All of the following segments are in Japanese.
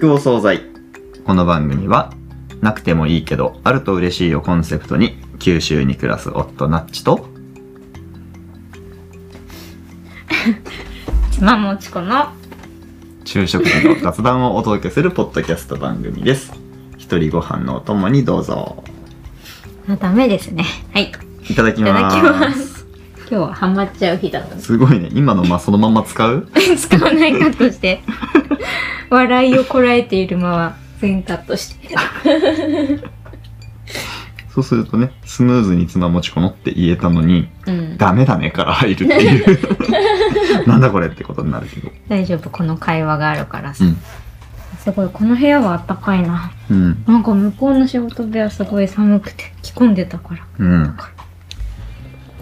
くお惣菜。この番組はなくてもいいけどあると嬉しいをコンセプトに九州に暮らす夫なっちとマモチコの昼食時の雑談をお届けするポッドキャスト番組です。一人ご飯のお供にどうぞ。ダメですね。はい、いただきます。いただきます。今日はハマっちゃう日だった。すごいね、今のまそのまま使う使わないカットして笑いをこらえている間は全カットしてそうするとね、スムーズにツナもちこのって言えたのに、うん、ダメだねから入るっていうなんだこれってことになるけど大丈夫、この会話があるからさ、うん、すごい、この部屋はあったかいな、うん、なんか向こうの仕事部屋すごい寒くて着込んでたから、うん、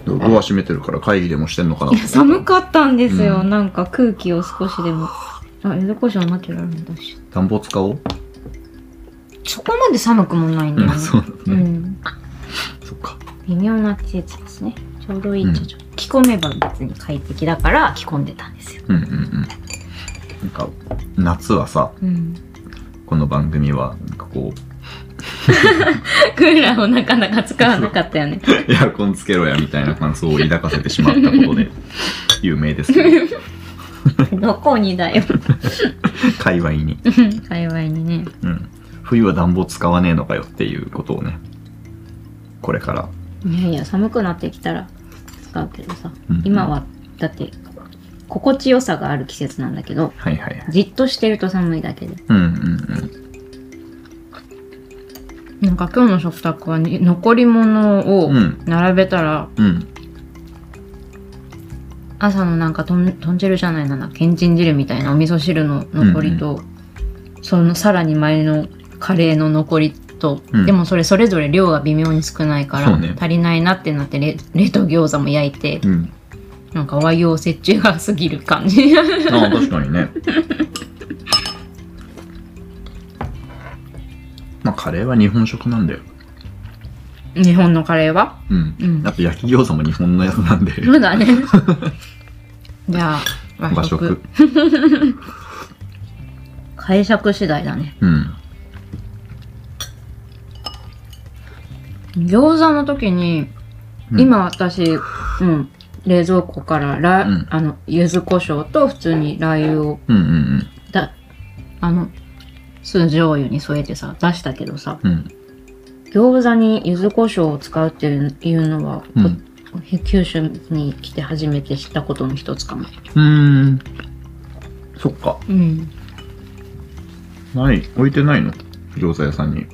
ドア閉めてるから会議でもしてんのかなって。いや寒かったんですよ、うん、なんか空気を少しでも。あ、江戸胡椒ナチュラルに出しちゃった。暖房使おう。そこまで寒くもないんだよね。そうですね、うん、そっか。微妙な季節ですね。ちょうどいい、うん、着込めば別に快適だから着込んでたんですよ。うんうんうん。なんか夏はさ、うん、この番組はなんかこうクーラーをなかなか使わなかったよねエアコンつけろやみたいな感想を抱かせてしまったことで有名ですけどどこにだよ界隈に界隈にね、うん、冬は暖房使わねえのかよっていうことをね、これから。いやいや、寒くなってきたら使うけどさ、うんうん、今はだって心地よさがある季節なんだけど、はいはいはい、じっとしてると寒いだけで、うんうんうん、なんか今日の食卓は、ね、残り物を並べたら、うんうん、朝のなんか豚汁じゃないな、けんちん汁みたいなお味噌汁の残りと、うんうん、そのさらに前のカレーの残りと、うん、でもそれぞれ量が微妙に少ないから、ね、足りないなってなって 冷凍餃子も焼いて、うん、なんか和洋折衷が過ぎる感じ。ああ、確かにねまあカレーは日本食なんだよ。日本のカレーは、うん、うん、あと焼き餃子も日本のやつなんで。そうだねじゃあ和食解釈次第だね。うん、餃子の時に、うん、今私、うん、冷蔵庫からうん、柚子胡椒と普通にラー油を、うんうんうん、酢醤油に添えてさ出したけどさ、うん、餃子に柚子胡椒を使うっていうのは、うん、九州に来て初めて知ったことの一つかも。そっか。うん。ない、置いてないの？餃子屋さんに。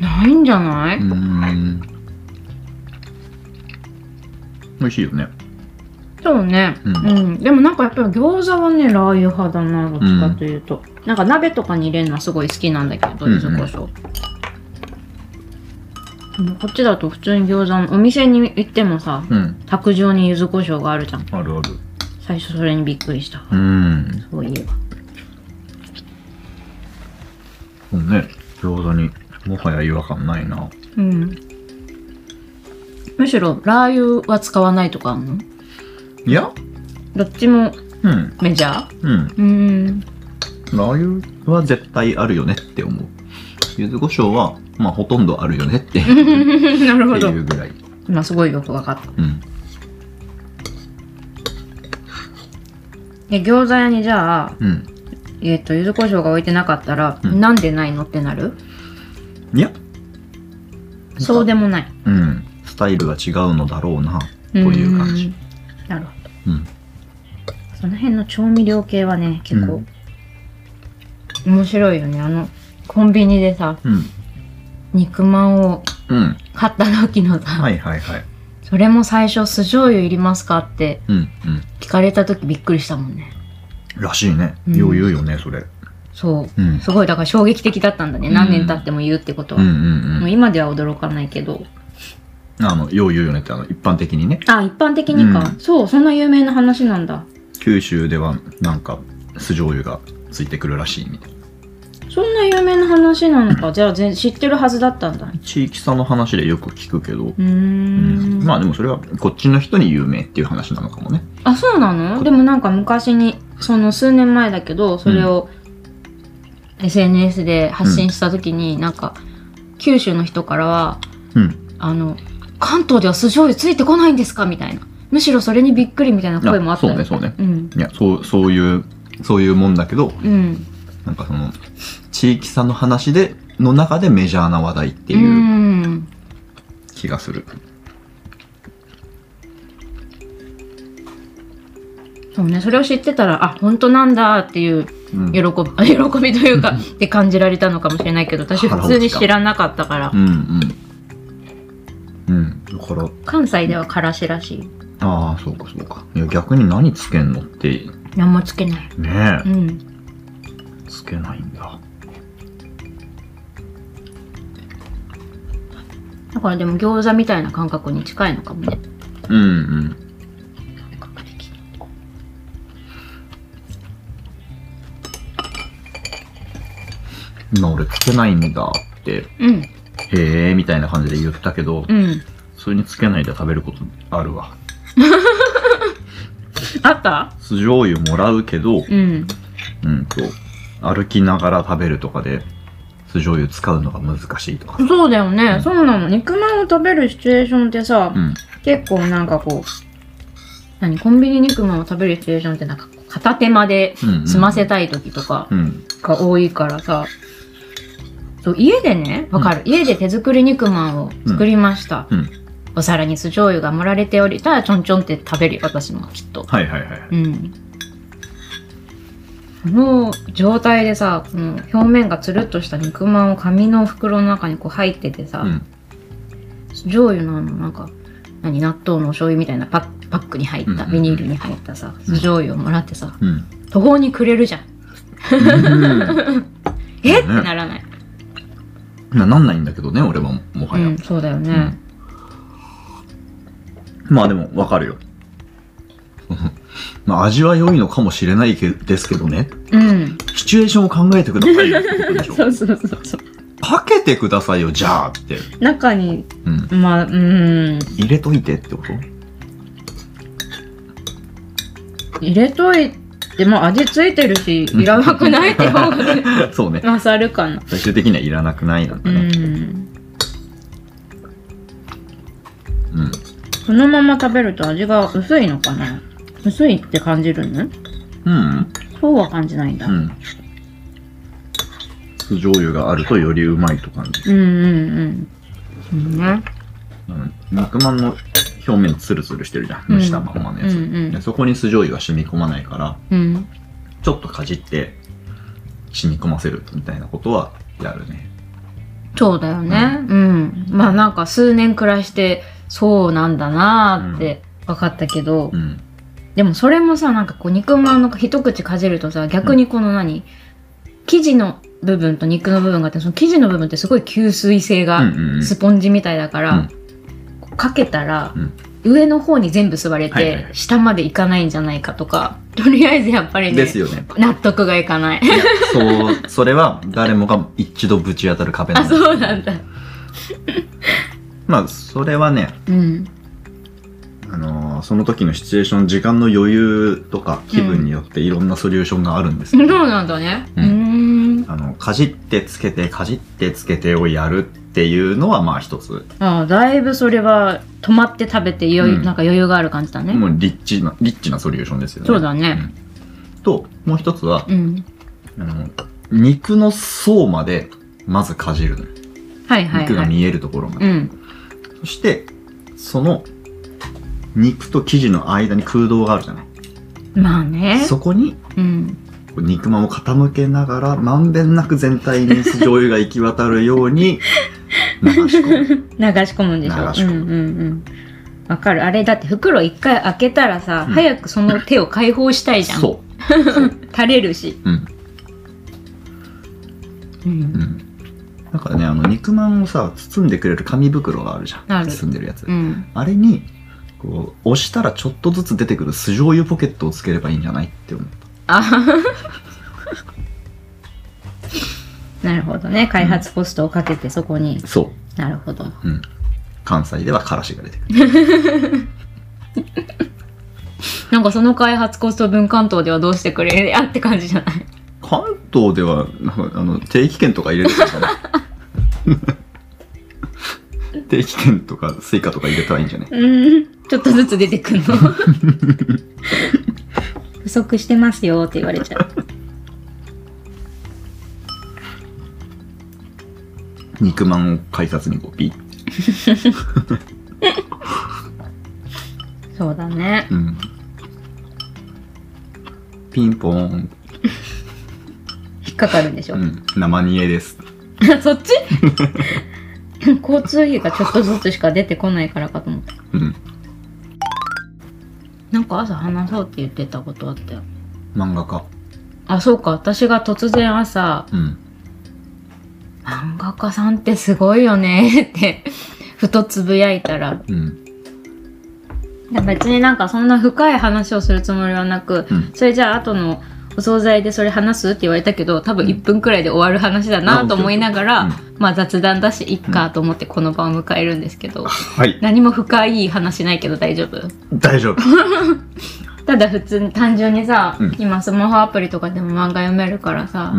ないんじゃない？美味しいよね。そうね、うんうん、でもなんかやっぱり餃子はね、ラー油派だな、どっちかというと、うん、なんか鍋とかに入れるのはすごい好きなんだけど、柚子胡椒、うんうん、こっちだと普通に餃子のお店に行ってもさ、うん、卓上に柚子胡椒があるじゃん。あるある。最初それにびっくりした。うん、そういえばそうね、餃子にもはや違和感ないな。うん、むしろラー油は使わないとかあるの？いや、どっちもメジャー？うん、うん、ラー油は絶対あるよねって思う。柚子胡椒はまあほとんどあるよねってなるほどっていうぐらい。今すごいよく分かった、うん、で餃子屋にじゃあ、うん、柚子胡椒が置いてなかったら、うん、なんでないのってなる？いや、そうでもない、うん、スタイルが違うのだろうなという感じ。なるほど、うん、その辺の調味料系はね結構、うん、面白いよね。コンビニでさ、うん、肉まんを買った時のさ、うん、はいはいはい、それも最初酢醤油いりますかって聞かれた時びっくりしたもんね、うんうん、らしいね。よう言うよねそれ。そう、うん、すごいだから衝撃的だったんだね、うん、何年経っても言うってことは、うんうんうん、もう今では驚かないけど、よう言うよねって、一般的にね。あ、一般的にか、うん、そう、そんな有名な話なんだ。九州ではなんか酢醤油がついてくるらしいみたいな。そんな有名な話なのか、うん、じゃあ知ってるはずだったんだ。地域差の話でよく聞くけど、うん、まあでもそれはこっちの人に有名っていう話なのかもね。あ、そうなの？でもなんか昔に、その数年前だけど、それを SNS で発信した時に、なんか九州の人からは、関東では酢醤油ついてこないんですかみたいな、むしろそれにびっくりみたいな声もあったよね。そうね、そうね、うん、いや、そういうもんだけど、うん、なんかその地域差の話での中でメジャーな話題っていう気がする。そうね、それを知ってたら、あ、本当なんだっていう喜びというかって感じられたのかもしれないけど、私普通に知らなかったから。から関西ではからしらしい。ああ、そうかそうか。いや、逆に何つけんのって。何もつけない。ねえ。うん。つけないんだ。だからでも餃子みたいな感覚に近いのかもね。うんうん。感覚的に。今俺つけないんだって。うん。へえみたいな感じで言ったけど、うん、それにつけないで食べることあるわ。あった？酢醤油もらうけど、歩きながら食べるとかで酢醤油使うのが難しいとか。そうだよね、うん、そうなの。肉まんを食べるシチュエーションってさ、うん、結構なんかこう、コンビニ肉まんを食べるシチュエーションってなんか片手間で済ませたい時とかが多いからさ。家でね、わかる、家で手作り肉まんを作りました、お皿に酢醤油が盛られており、ただちょんちょんって食べるよ、私もきっと。はいはいはい、この状態でさ、この表面がつるっとした肉まんを紙の袋の中にこう入っててさ、酢醤油のなんか納豆のお醤油みたいなパックに入った、ビニールに入ったさ、酢醤油をもらってさ、途方に暮れるじゃん。えってならない、なんないんだけどね、俺はもはや、そうだよね、まあでもわかるよ。まあ味は良いのかもしれないですけどね、シチュエーションを考えてくださいよってことでしょ。そうかけてくださいよ、じゃあって中に、まあ入れといてってこと？入れといてでも味ついてるし、いらなくないって方がそうね、勝るかな。最終的にはいらなくないなんだね。そのまま食べると味が薄いのかな。薄いって感じるの？そうは感じないんだ。酢醤油があるとよりうまいと感じる。肉まんの表面ツルツルしてるじゃん、蒸したままのやつ。そこに酢醤油が染み込まないから、ちょっとかじって染み込ませるみたいなことはやるね。そうだよね。まあなんか数年暮らしてそうなんだなーって分かったけど、でもそれもさ、なんかこう肉まんの一口かじるとさ、逆にこの生地の部分と肉の部分があって、その生地の部分ってすごい吸水性がスポンジみたいだから。かけたら、上の方に全部吸われて下までいかないんじゃないかとか、とりあえずやっぱりね、納得がいかない。それは誰もが一度ぶち当たる壁なんだ。あ、そうなんだ。まあそれはね、その時のシチュエーション、時間の余裕とか気分によっていろんなソリューションがあるんですけど。そうなんだね。かじってつけてかじってつけてをやるっていうのはまあ一つ。ああ、だいぶそれは止まって食べてなんか余裕がある感じだね。もうリッチなソリューションですよね。そうだね。ともう一つは、肉の層までまずかじるの。はいはいはい。肉が見えるところまで。そしてその肉と生地の間に空洞があるじゃない。まあね。そこに。肉まんを傾けながら、まんべんなく全体に酢醤油が行き渡るように流し込む。んでしょ。わかる。あれだって袋一回開けたらさ、早くその手を解放したいじゃん。垂れるし。だからね、肉まんをさ、包んでくれる紙袋があるじゃん。包んでるやつ。あれにこう押したらちょっとずつ出てくる酢醤油ポケットをつければいいんじゃないって思った。なるほどね、開発コストをかけてそこに。そう。なるほど。関西ではからしが出てくる。なんかその開発コスト分、関東ではどうしてくれるやって感じじゃない？関東では定期券とか入れるんですかね。定期券とかスイカとか入れたらいいんじゃない？ちょっとずつ出てくるの。不足してますよって言われちゃう。肉まんを改札にこうピッ。そうだね。うん、ピンポーン。引っかかるんでしょ。うん、生煮えです。そっち？交通費がちょっとずつしか出てこないからかと思った。うん。なんか朝話そうって言ってたことあったよ。漫画家。あ、そうか。私が突然朝、漫画家さんってすごいよねってふとつぶやいたら、別になんかそんな深い話をするつもりはなく、それじゃあ後のお惣菜でそれ話すって言われたけど、多分1分くらいで終わる話だなと思いながら、まあ雑談だしいっかと思ってこの場を迎えるんですけど、何も深い話ないけど大丈夫？大丈夫。ただ普通に単純にさ、今スマホアプリとかでも漫画読めるからさ、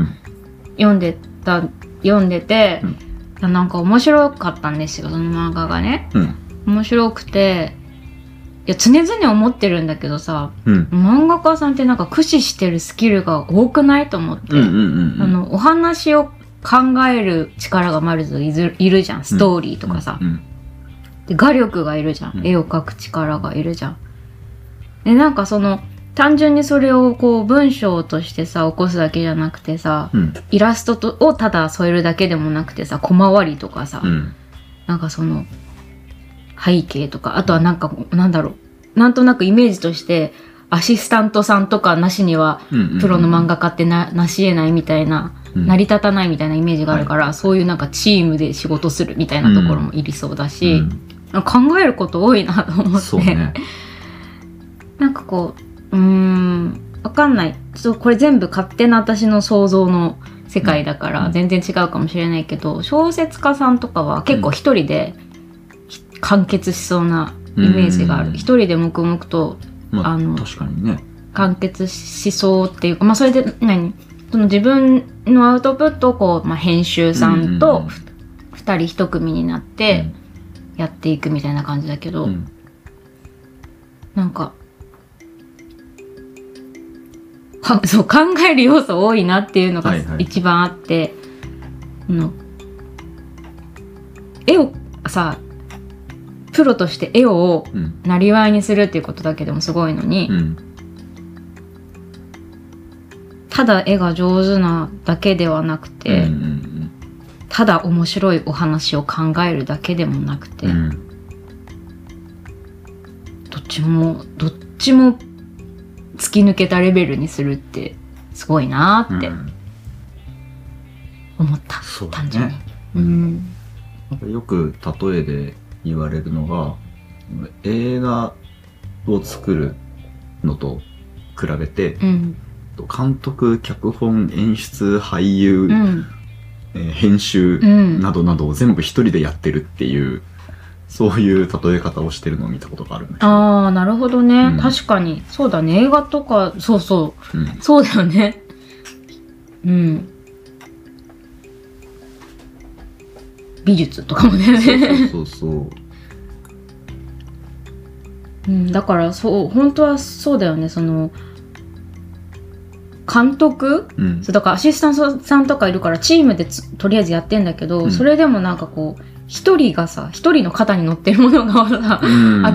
読んでて、なんか面白かったんですよ、その漫画がね。面白くて、いや常々思ってるんだけどさ、漫画家さんってなんか駆使してるスキルが多くないと思って、お話を考える力がまずいるじゃん、ストーリーとかさ、で画力がいるじゃん、絵を描く力がいるじゃん。でなんかその単純にそれをこう文章としてさ起こすだけじゃなくてさ、イラストをただ添えるだけでもなくてさ、小回りとかさ、なんかその背景とか、あとはなんかなんだろう、なんとなくイメージとしてアシスタントさんとかなしにはプロの漫画家ってなし得ないみたいな、成り立たないみたいなイメージがあるから、そういうなんかチームで仕事するみたいなところもいりそうだし、考えること多いなと思って、ね、なんかこう。わかんない。これ全部勝手な私の想像の世界だから全然違うかもしれないけど、小説家さんとかは結構一人で完結しそうなイメージがある。一人で黙々と、確かにね、完結しそうっていうか、それでその自分のアウトプットをこう、編集さんと2人1組になってやっていくみたいな感じだけど、なんか。そう考える要素多いなっていうのが一番あって、絵をさプロとして絵をなりわいにするっていうことだけでもすごいのに、ただ絵が上手なだけではなくて、ただ面白いお話を考えるだけでもなくて、どっちも突き抜けたレベルにするってすごいなーって思った、単純に。よく例えで言われるのが、映画を作るのと比べて、監督、脚本、演出、俳優、編集などなどを全部一人でやってるっていう、そういう例え方をしてるのを見たことがあるんですよ。ああ、なるほどね。確かに。そうだね。映画とか、そうだよね。美術とかもね。だから、本当はそうだよね。その、監督、だからアシスタントさんとかいるから、チームでとりあえずやってんだけど、それでもなんかこう、一人の肩に乗ってるものが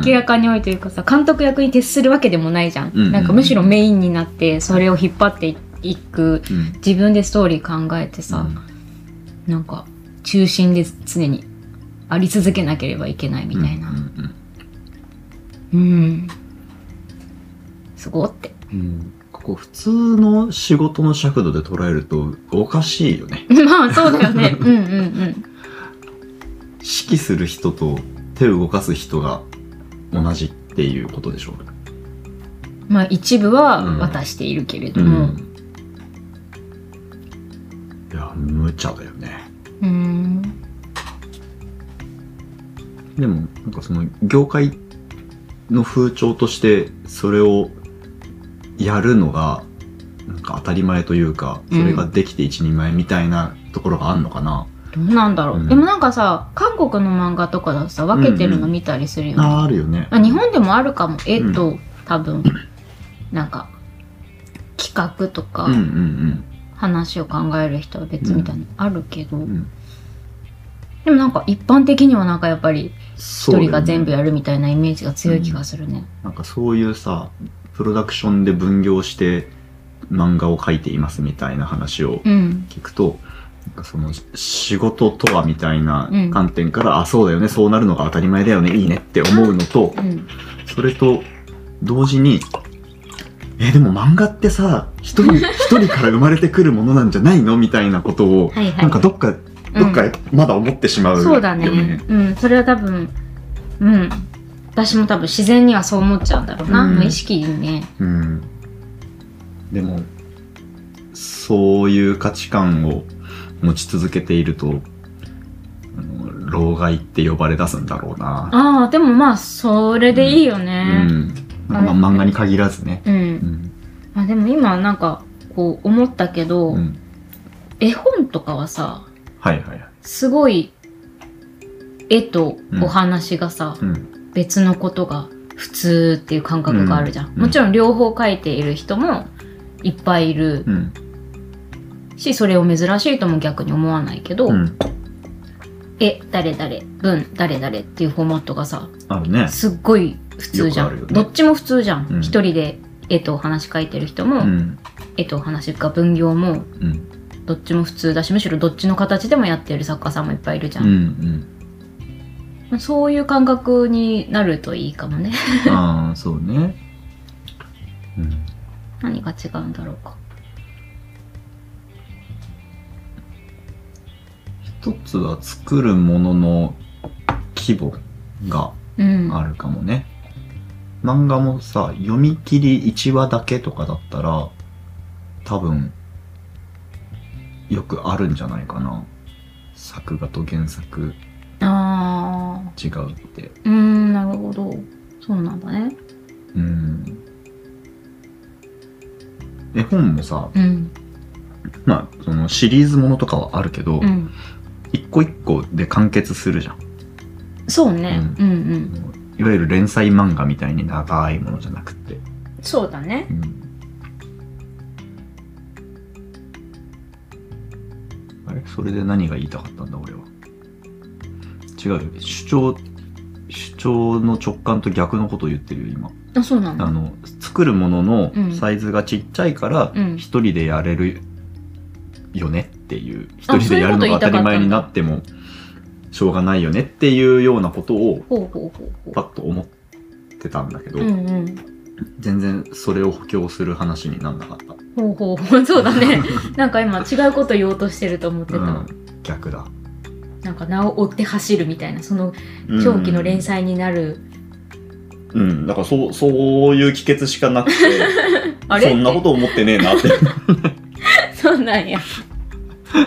明らかに多いというかさ、監督役に徹するわけでもないじゃん。なんかむしろメインになってそれを引っ張っていく、自分でストーリー考えてさ、なんか中心で常にあり続けなければいけないみたいな、すごって、普通の仕事の尺度で捉えるとおかしいよね。まあそうだよね。指揮する人と手を動かす人が同じっていうことでしょう。まあ一部は渡しているけれども、いや無茶だよね。でもなんかその業界の風潮としてそれをやるのがなんか当たり前というか、それができて一人前みたいなところがあんのかな。どうなんだろう、うん、でもなんかさ、韓国の漫画とかだとさ、分けてるの見たりするよね、うんうん、あるよね、まあ、日本でもあるかも、うん、多分なんか企画とか、うんうんうん、話を考える人は別みたいにあるけど、うんうん、でもなんか一般的にはなんかやっぱり一人が全部やるみたいなイメージが強い気がするね、うん、なんかそういうさ、プロダクションで分業して漫画を描いていますみたいな話を聞くと、うん、なんかその仕事とはみたいな観点から、うん、あ、そうだよね、そうなるのが当たり前だよね、いいねって思うのと、うん、それと同時にでも漫画ってさ、一人から生まれてくるものなんじゃないのみたいなことをはい、はい、なんかどっかまだ思ってしまうよね、うん、そうだね、うん、それは多分、うん、私も多分自然にはそう思っちゃうんだろうな、無意識にね、うん、でもそういう価値観を持ち続けていると老害って呼ばれ出すんだろうな。あ、でもまあそれでいいよね、うんうん、まあ、漫画に限らずね、うんうん、まあ、でも今なんかこう思ったけど、うん、絵本とかはさ、はいはいはい、すごい絵とお話がさ、うん、別のことが普通っていう感覚があるじゃん、うんうん、もちろん両方描いている人もいっぱいいる、うん、それを珍しいとも逆に思わないけど、うん、誰々文誰々っていうフォーマットがさある、ね、すっごい普通じゃん、ね、どっちも普通じゃん、うん、一人で絵とお話書いてる人も、うん、絵とお話が分業も、うん、どっちも普通だし、むしろどっちの形でもやってる作家さんもいっぱいいるじゃん、うんうん、そういう感覚になるといいかもねあ、そうね、うん、何が違うんだろうか。一つは作るものの規模があるかもね、うん、漫画もさ、読み切り1話だけとかだったら多分よくあるんじゃないかな。作画と原作違うって。うーん、なるほど、そうなんだね。うん、絵本もさ、うん、まあそのシリーズものとかはあるけど、うん、一個一個で完結するじゃん。そうね、うんうんうん、いわゆる連載漫画みたいに長いものじゃなくて。そうだね、うん、あれ、それで何が言いたかったんだ俺は。違うよ、主張の直感と逆のことを言ってるよ今。あ、そうなんだ。作るもののサイズがちっちゃいから一人でやれるよね、うんうんっていう、一人でやるのが当たり前になってもしょうがないよねっていうようなことをパッと思ってたんだけど、うんうん、全然それを補強する話になんなかった。ほうほうほう、そうだねなんか今違うこと言おうとしてると思ってた、うん、逆だ。なんか名を追って走るみたいな、その長期の連載になる、うん、うん、だからそういう帰結しかなくてあれ、そんなこと思ってねえなってそうなんや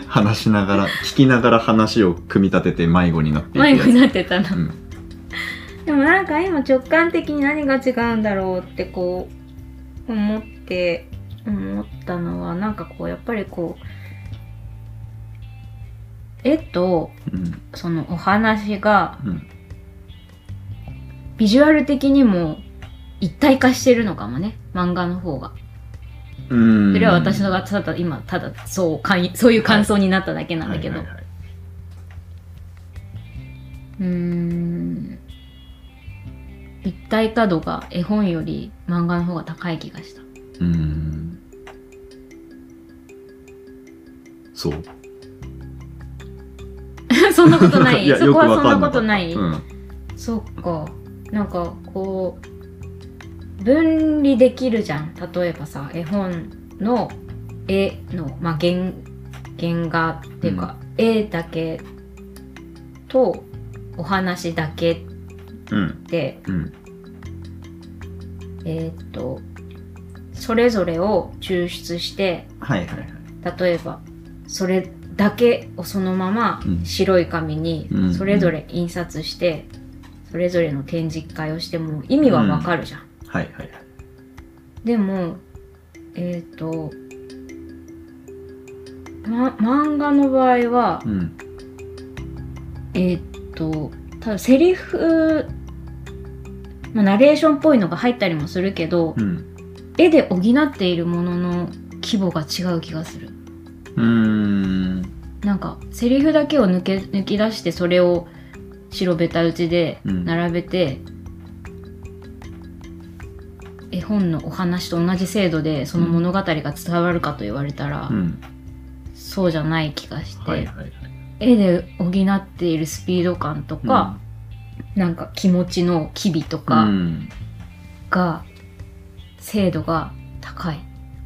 話しながら、聞きながら話を組み立てて迷子になっていくやつ。迷子になってたな、うん、でもなんか今直感的に何が違うんだろうってこう思ったのは、なんかこうやっぱりこう絵と、うん、そのお話が、うん、ビジュアル的にも一体化してるのかもね、漫画の方が。うん、それは私がただそういう感想になっただけなんだけど、はいはいはいはい、一体化度が絵本より漫画の方が高い気がした。そうそんなことないそこはそんなことない、うん、そっか。なんかこう分離できるじゃん。例えばさ、絵本の絵の、まあ、原画っていうか、うん、絵だけとお話だけで、うんうん、それぞれを抽出して、はいはいはい、例えばそれだけをそのまま白い紙にそれぞれ印刷して、うん、それぞれの展示会をしても意味はわかるじゃん、うん、はいはいはい、でも漫画の場合は、うん、ただセリフ、まあ、ナレーションっぽいのが入ったりもするけど、うん、絵で補っているものの規模が違う気がする。なんかセリフだけを抜き出してそれを白べた打ちで並べて、うん、絵本のお話と同じ精度でその物語が伝わるかと言われたら、うん、そうじゃない気がして、はいはいはい、絵で補っているスピード感とか、うん、なんか気持ちの機微とかが、うん、精度が高い。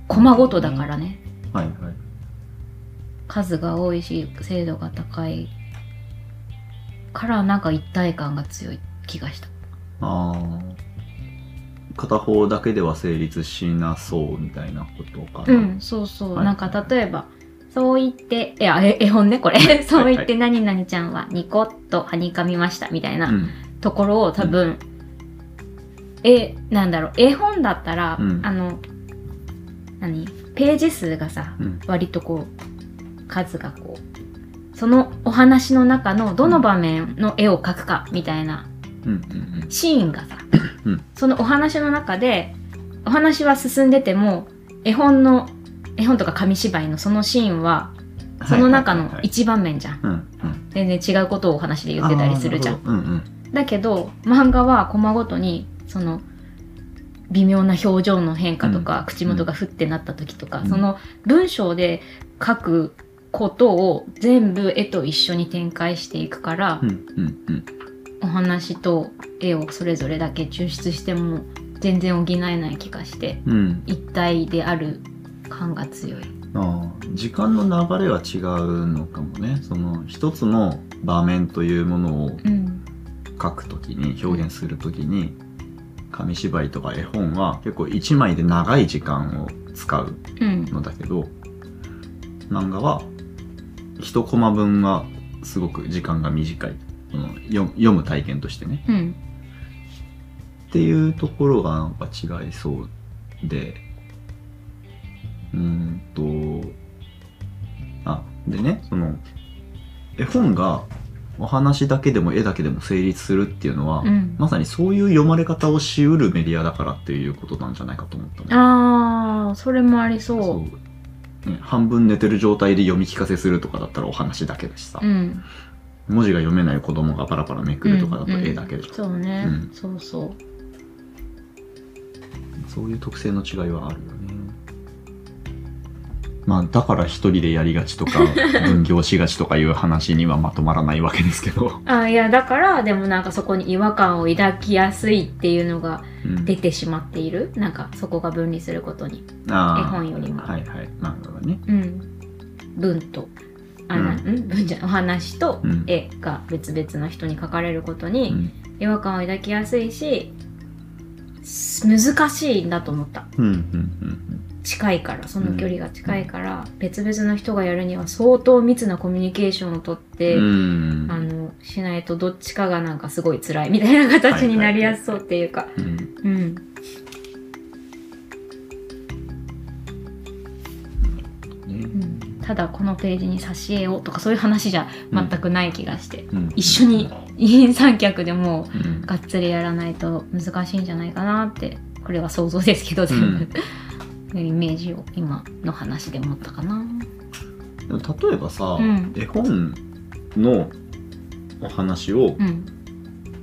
コマごとだからね、うんはいはい、数が多いし精度が高いからなんか一体感が強い気がした。ああ、片方だけでは成立しなそうみたいなことかな。うん、そうそう、はい、なんか例えばそう言って絵本ねこれそう言って何々ちゃんはニコッとはにかみましたみたいなところを多分、うん、なんだろう、絵本だったら、うん、何ページ数がさ、うん、割とこう数がこうそのお話の中のどの場面の絵を描くかみたいなシーンがさ、うんうんうん、そのお話の中でお話は進んでても絵本とか紙芝居のそのシーンはその中の一場面じゃん、はいはいはいはい、全然違うことをお話で言ってたりするじゃん、うんうん、だけど漫画はコマごとにその微妙な表情の変化とか、うん、口元がふってなった時とか、うん、その文章で書くことを全部絵と一緒に展開していくから、うんうんうん、お話と絵をそれぞれだけ抽出しても全然補えない気がして、うん、一体である感が強い。あ、時間の流れは違うのかもね。その一つの場面というものを描くときに、表現するときに、紙芝居とか絵本は結構一枚で長い時間を使うのだけど、うん、漫画は一コマ分はすごく時間が短い、読む体験としてね、うん、っていうところがなんか違いそうで、でね、その絵本がお話だけでも絵だけでも成立するっていうのは、うん、まさにそういう読まれ方をしうるメディアだからっていうことなんじゃないかと思ったね。ああ、それもありそう。そう半分寝てる状態で読み聞かせするとかだったらお話だけだしさ、うん、文字が読めない子供がパラパラめくるとかだと絵だけで、うんうん、そうね、うん、そうそう、そういう特性の違いはあるよね。まあだから一人でやりがちとか分業しがちとかいう話にはまとまらないわけですけどあ、いやだからでもなんかそこに違和感を抱きやすいっていうのが出てしまっている、うん、なんかそこが分離することに、絵本よりも、はいはい、漫画がね、うん、文と文じゃん、お話と絵が別々の人に書かれることに違和感を抱きやすいし、難しいんだと思った、うんうんうんうん、近いから、その距離が近いから、うん、別々の人がやるには相当密なコミュニケーションをとって、うん、しないとどっちかがなんかすごい辛いみたいな形になりやすそうっていうか、はいはいはい、うんうん、うん、ただこのページに挿絵をとかそういう話じゃ全くない気がして、うんうん、一緒に二人三脚でもうがっつりやらないと難しいんじゃないかなって、これは想像ですけど全部、うん、イメージを今の話で持ったかな。でも例えばさ、うん、絵本のお話を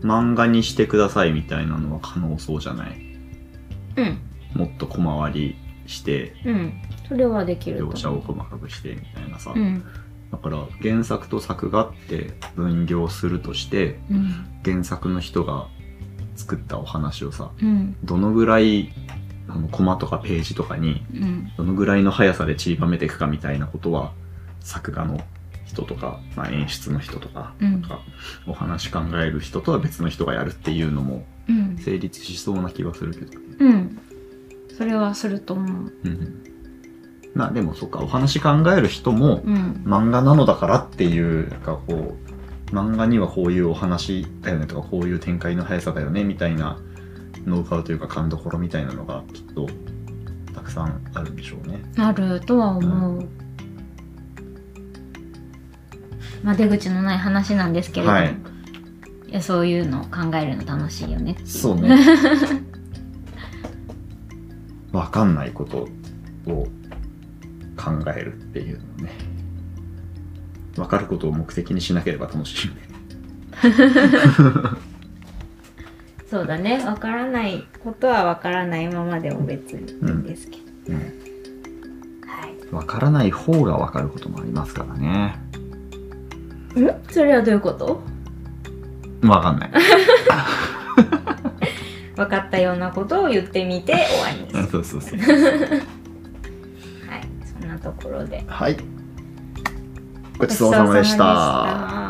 漫画にしてくださいみたいなのは可能そうじゃない、うん、もっと小回りして、うん、それはできると思う。描写を細かくしてみたいなさ、うん、だから原作と作画って分業するとして、うん、原作の人が作ったお話をさ、うん、どのぐらいコマとかページとかにどのぐらいの速さで散りばめていくかみたいなことは作画の人とか、まあ、演出の人とか、うん、なんかお話考える人とは別の人がやるっていうのも成立しそうな気はするけど、うんうん、それはすると思う、うん、まあ、でもそうか、お話考える人も漫画なのだからっていう、なんかこう漫画にはこういうお話だよねとかこういう展開の速さだよねみたいなノウハウというか勘どころみたいなのがきっとたくさんあるんでしょうね。あるとは思う、うん、まあ、出口のない話なんですけれども、はい、いやそういうのを考えるの楽しいよねっていう。そうね分かんないことを考えるっていうのね、分かることを目的にしなければ楽しいねそうだね、分からないことは分からないままでも別にですけど、うんうん、はい、分からない方が分かることもありますからね。ん？それはどういうこと？分かんない分かったようなことを言ってみて終わりですそうそうそうはい、そんなところで、はい、ごちそうさまでした。